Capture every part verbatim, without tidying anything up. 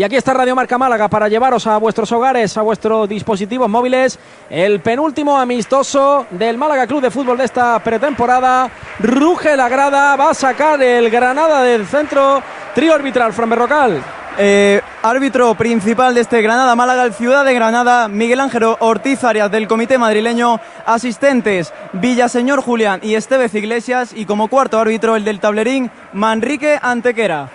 Y aquí está Radio Marca Málaga para llevaros a vuestros hogares, a vuestros dispositivos móviles, el penúltimo amistoso del Málaga Club de Fútbol de esta pretemporada. Ruge la grada, va a sacar el Granada del centro. Trío arbitral, Fran Berrocal. Eh, árbitro principal de este Granada Málaga, el Ciudad de Granada, Miguel Ángel Ortiz Arias, del Comité Madrileño. Asistentes Villaseñor Julián y Estebes Iglesias, y como cuarto árbitro el del tablerín, Manrique Antequera.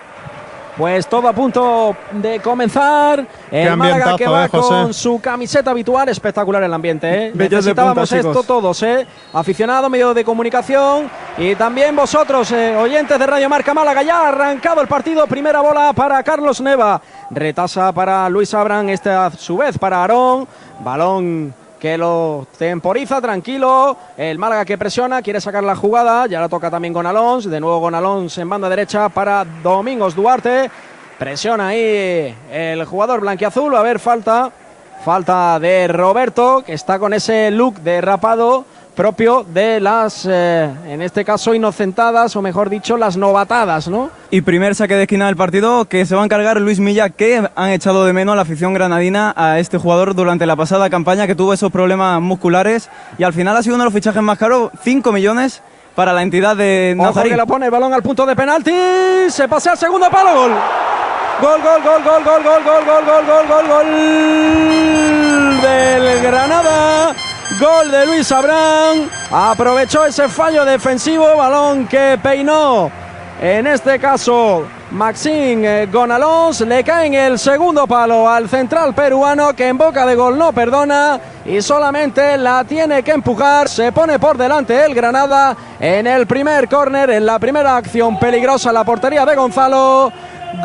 Pues todo a punto de comenzar. El Málaga que va eh, con su camiseta habitual. Espectacular el ambiente, ¿eh? Necesitábamos punta, esto chicos. Todos, ¿eh? Aficionados, medios de comunicación y también vosotros, eh, oyentes de Radio Marca Málaga. Ya ha arrancado el partido. Primera bola para Carlos Neva. Retasa para Luis Abram, este a su vez para Aarón. Balón que lo temporiza, tranquilo. El Málaga que presiona, quiere sacar la jugada. Ya la toca también Gonalons. De nuevo Gonalons en banda derecha para Domingos Duarte. Presiona ahí el jugador blanquiazul. A ver, falta. Falta de Roberto, que está con ese look de rapado propio de las, eh, en este caso, inocentadas, o mejor dicho, las novatadas, ¿no? Y primer saque de esquina del partido que se va a encargar Luis Milla, que han echado de menos a la afición granadina a este jugador durante la pasada campaña, que tuvo esos problemas musculares y al final ha sido uno de los fichajes más caros, cinco millones para la entidad de Nazarí. Ojo que lo pone el balón al punto de penalti, se pasea al segundo palo, gol. Gol, gol, gol, gol, gol, gol, gol, gol, gol, gol, gol, gol del Granada. Gol de Luis Abram, aprovechó ese fallo defensivo, balón que peinó, en este caso, Maxime Gonalons, le cae en el segundo palo al central peruano, que en boca de gol no perdona y solamente la tiene que empujar. Se pone por delante el Granada en el primer córner, en la primera acción peligrosa, la portería de Gonzalo.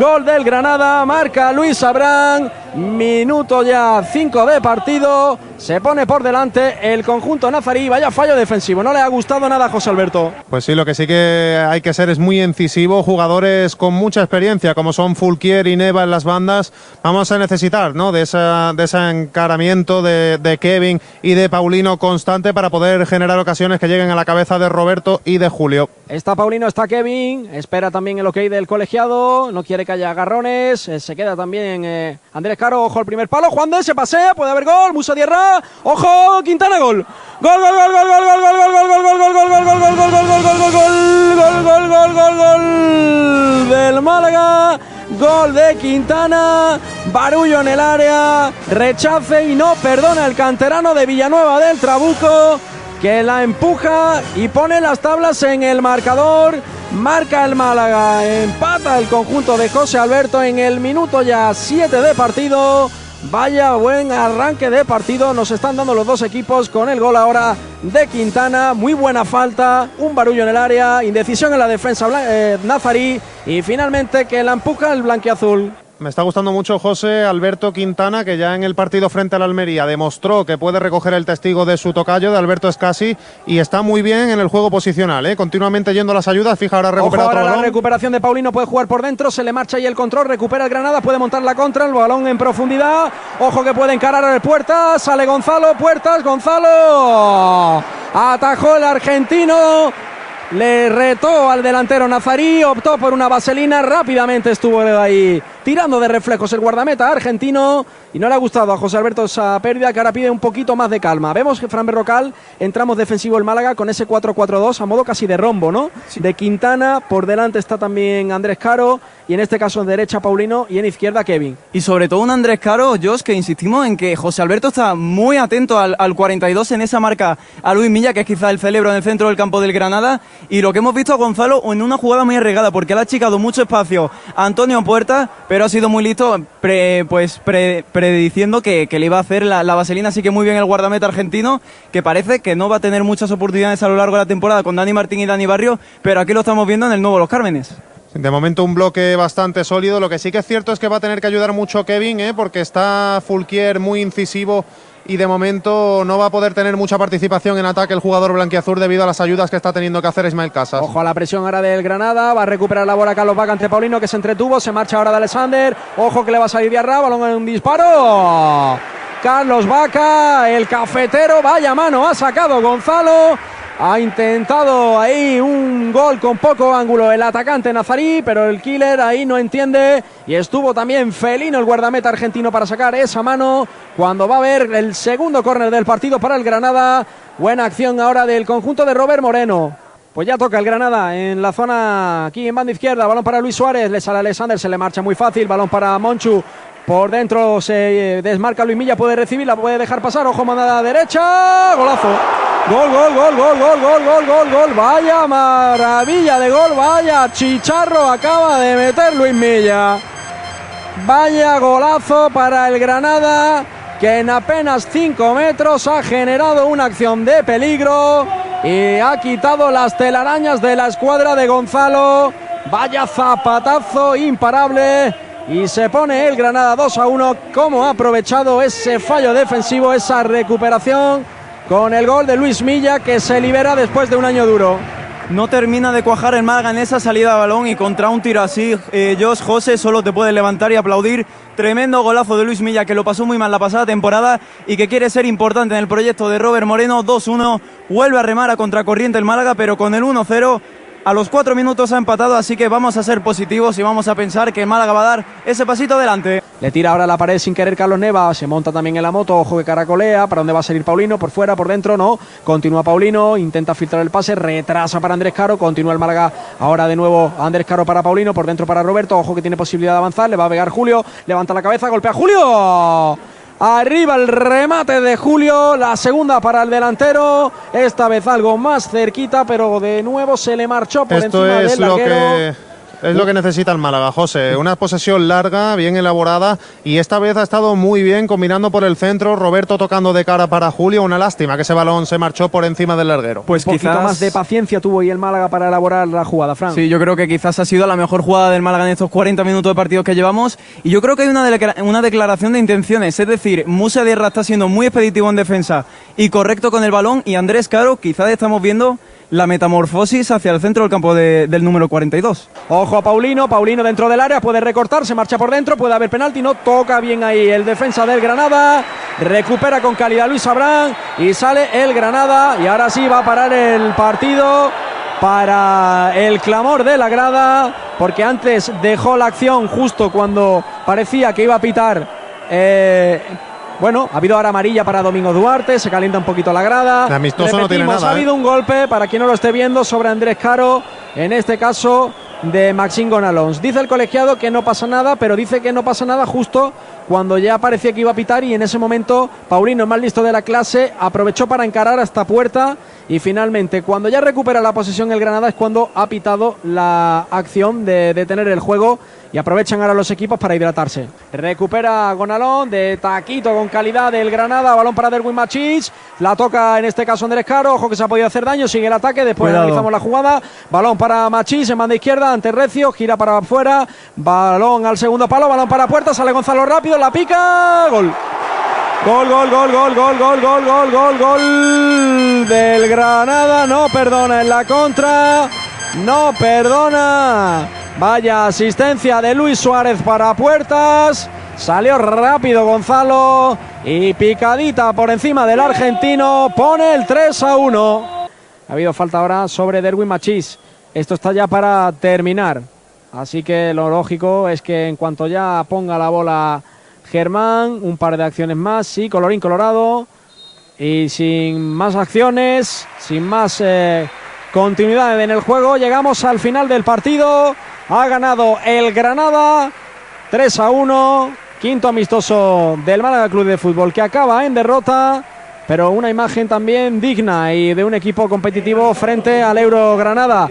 Gol del Granada, marca Luis Abram, minuto ya cinco de partido, se pone por delante el conjunto nazarí. Vaya fallo defensivo, no le ha gustado nada a José Alberto. Pues sí, lo que sí que hay que ser es muy incisivo, jugadores con mucha experiencia como son Fulquier y Neva en las bandas. Vamos a necesitar, ¿no?, de, esa, de ese encaramiento de, de Kevin y de Paulino constante para poder generar ocasiones que lleguen a la cabeza de Roberto y de Julio. Está Paulino, está Kevin, espera también el ok del colegiado, no quiere que haya agarrones, eh, se queda también eh, Andrés Caro, ojo al primer palo, Juan de se pasea, puede haber gol, Musa tierra, ojo, Quintana, gol, gol, gol, gol, gol, gol, gol, gol, gol, gol, gol, gol, gol, gol, gol, gol, gol, gol, gol, gol, gol, gol, gol del Málaga, gol de Quintana, barullo en el área, rechace y no perdona el canterano de Villanueva del Trabuco, que la empuja y pone las tablas en el marcador. Marca el Málaga, empata el conjunto de José Alberto en el minuto ya siete de partido. Vaya buen arranque de partido, nos están dando los dos equipos con el gol ahora de Quintana. Muy buena falta, un barullo en el área, indecisión en la defensa eh, nazarí y finalmente que la empuja el blanquiazul. Me está gustando mucho José Alberto Quintana, que ya en el partido frente al Almería demostró que puede recoger el testigo de su tocayo, de Alberto Escasi, y está muy bien en el juego posicional, ¿eh? Continuamente yendo a las ayudas. Fija, ahora recupera otro balón. La recuperación de Paulino, puede jugar por dentro, se le marcha y el control, recupera el Granada, puede montar la contra, el balón en profundidad, ojo que puede encarar al Puerta, sale Gonzalo, Puertas, Gonzalo, atajó el argentino. Le retó al delantero nazarí, optó por una vaselina, rápidamente estuvo ahí tirando de reflejos el guardameta argentino y no le ha gustado a José Alberto esa pérdida, que ahora pide un poquito más de calma. Vemos que Fran Berrocal, entramos defensivo el Málaga con ese cuatro cuatro dos a modo casi de rombo, ¿no? Sí. De Quintana, por delante está también Andrés Caro y en este caso en derecha Paulino y en izquierda Kevin. Y sobre todo un Andrés Caro, Josh, que insistimos en que José Alberto está muy atento al, al cuarenta y dos en esa marca a Luis Milla, que es quizá el cerebro en el centro del campo del Granada. Y lo que hemos visto a Gonzalo en una jugada muy arriesgada, porque le ha achicado mucho espacio a Antonio Puerta, pero ha sido muy listo pre, pues, pre, prediciendo que, que le iba a hacer la, la vaselina. Así que muy bien el guardameta argentino, que parece que no va a tener muchas oportunidades a lo largo de la temporada con Dani Martín y Dani Barrio, pero aquí lo estamos viendo en el nuevo Los Cármenes. De momento un bloque bastante sólido. Lo que sí que es cierto es que va a tener que ayudar mucho Kevin, ¿eh? Porque está Fulquier muy incisivo y de momento no va a poder tener mucha participación en ataque el jugador blanquiazul debido a las ayudas que está teniendo que hacer Ismael Casas. Ojo a la presión ahora del Granada, va a recuperar la bola Carlos Bacca ante Paulino, que se entretuvo, se marcha ahora de Alexander, ojo que le va a salir de Arra, balón en un disparo. Carlos Bacca, el cafetero, vaya mano ha sacado Gonzalo Ha intentado ahí un gol con poco ángulo el atacante nazarí, pero el killer ahí no entiende. Y estuvo también felino el guardameta argentino para sacar esa mano cuando va a haber el segundo córner del partido para el Granada. Buena acción ahora del conjunto de Robert Moreno. Pues ya toca el Granada en la zona aquí en banda izquierda. Balón para Luis Suárez, le sale Alexander, se le marcha muy fácil. Balón para Monchu. Por dentro se desmarca Luis Milla, puede recibirla, puede dejar pasar, ojo, mandada derecha, golazo. Gol, gol, gol, gol, gol, gol, gol, gol, gol, vaya maravilla de gol, vaya chicharro acaba de meter Luis Milla. Vaya golazo para el Granada, que en apenas cinco metros ha generado una acción de peligro y ha quitado las telarañas de la escuadra de Gonzalo. Vaya zapatazo imparable. Y se pone el Granada dos a uno. Cómo ha aprovechado ese fallo defensivo, esa recuperación con el gol de Luis Milla, que se libera después de un año duro. No termina de cuajar el Málaga en esa salida de balón, y contra un tiro así, eh, Josh, José, solo te puedes levantar y aplaudir. Tremendo golazo de Luis Milla, que lo pasó muy mal la pasada temporada y que quiere ser importante en el proyecto de Robert Moreno. dos uno, vuelve a remar a contracorriente el Málaga, pero con el uno cero... A los cuatro minutos ha empatado, así que vamos a ser positivos y vamos a pensar que Málaga va a dar ese pasito adelante. Le tira ahora la pared sin querer Carlos Neva, se monta también en la moto, ojo que caracolea, ¿para dónde va a salir Paulino? ¿Por fuera, por dentro? No, continúa Paulino, intenta filtrar el pase, retrasa para Andrés Caro, continúa el Málaga, ahora de nuevo Andrés Caro para Paulino, por dentro para Roberto, ojo que tiene posibilidad de avanzar, le va a pegar Julio, levanta la cabeza, golpea Julio. Arriba el remate de Julio, la segunda para el delantero, esta vez algo más cerquita, pero de nuevo se le marchó por encima del larguero. Esto es lo que, es lo que necesita el Málaga, José, una posesión larga, bien elaborada, y esta vez ha estado muy bien combinando por el centro, Roberto tocando de cara para Julio, una lástima que ese balón se marchó por encima del larguero. Pues un poquito quizás más de paciencia tuvo ahí el Málaga para elaborar la jugada, Fran. Sí, yo creo que quizás ha sido la mejor jugada del Málaga en estos cuarenta minutos de partidos que llevamos, y yo creo que hay una, de una declaración de intenciones, es decir, Musa Dierra está siendo muy expeditivo en defensa y correcto con el balón, y Andrés Caro, quizás estamos viendo la metamorfosis hacia el centro del campo de, del número cuarenta y dos. Ojo a Paulino, Paulino dentro del área, puede recortar, se marcha por dentro, puede haber penalti, no toca bien ahí el defensa del Granada, recupera con calidad Luis Abram y sale el Granada, y ahora sí va a parar el partido para el clamor de la grada, porque antes dejó la acción justo cuando parecía que iba a pitar. eh, Bueno, ha habido ahora amarilla para Domingos Duarte, se calienta un poquito la grada. El amistoso no tiene nada. Ha habido un golpe, para quien no lo esté viendo, sobre Andrés Caro, en este caso de Maxime Gonalons. Dice el colegiado que no pasa nada, pero dice que no pasa nada justo cuando ya parecía que iba a pitar, y en ese momento Paulino, el más listo de la clase, aprovechó para encarar hasta Puerta, y finalmente cuando ya recupera la posesión el Granada es cuando ha pitado la acción de detener el juego. Y aprovechan ahora los equipos para hidratarse. Recupera Gonalón, de taquito con calidad del Granada. Balón para Derwin Machis. La toca en este caso Andrés Caro. Ojo que se ha podido hacer daño. Sigue el ataque. Después Cuidado. Analizamos la jugada. Balón para Machis en banda izquierda. Ante Recio. Gira para afuera. Balón al segundo palo. Balón para Puerta. Sale Gonzalo rápido. La pica. Gol. Gol, gol, gol, gol, gol, gol, gol, gol, gol, gol. Del Granada. No perdona en la contra. No perdona. Vaya asistencia de Luis Suárez para Puertas. Salió rápido Gonzalo y picadita por encima del argentino. Pone el tres a uno. Ha habido falta ahora sobre Derwin Machis. Esto está ya para terminar. Así que lo lógico es que en cuanto ya ponga la bola Germán, un par de acciones más. Sí, colorín colorado. Y sin más acciones, sin más eh, continuidad en el juego, llegamos al final del partido. Ha ganado el Granada tres a uno, quinto amistoso del Málaga Club de Fútbol, que acaba en derrota, pero una imagen también digna y de un equipo competitivo frente al Euro Granada.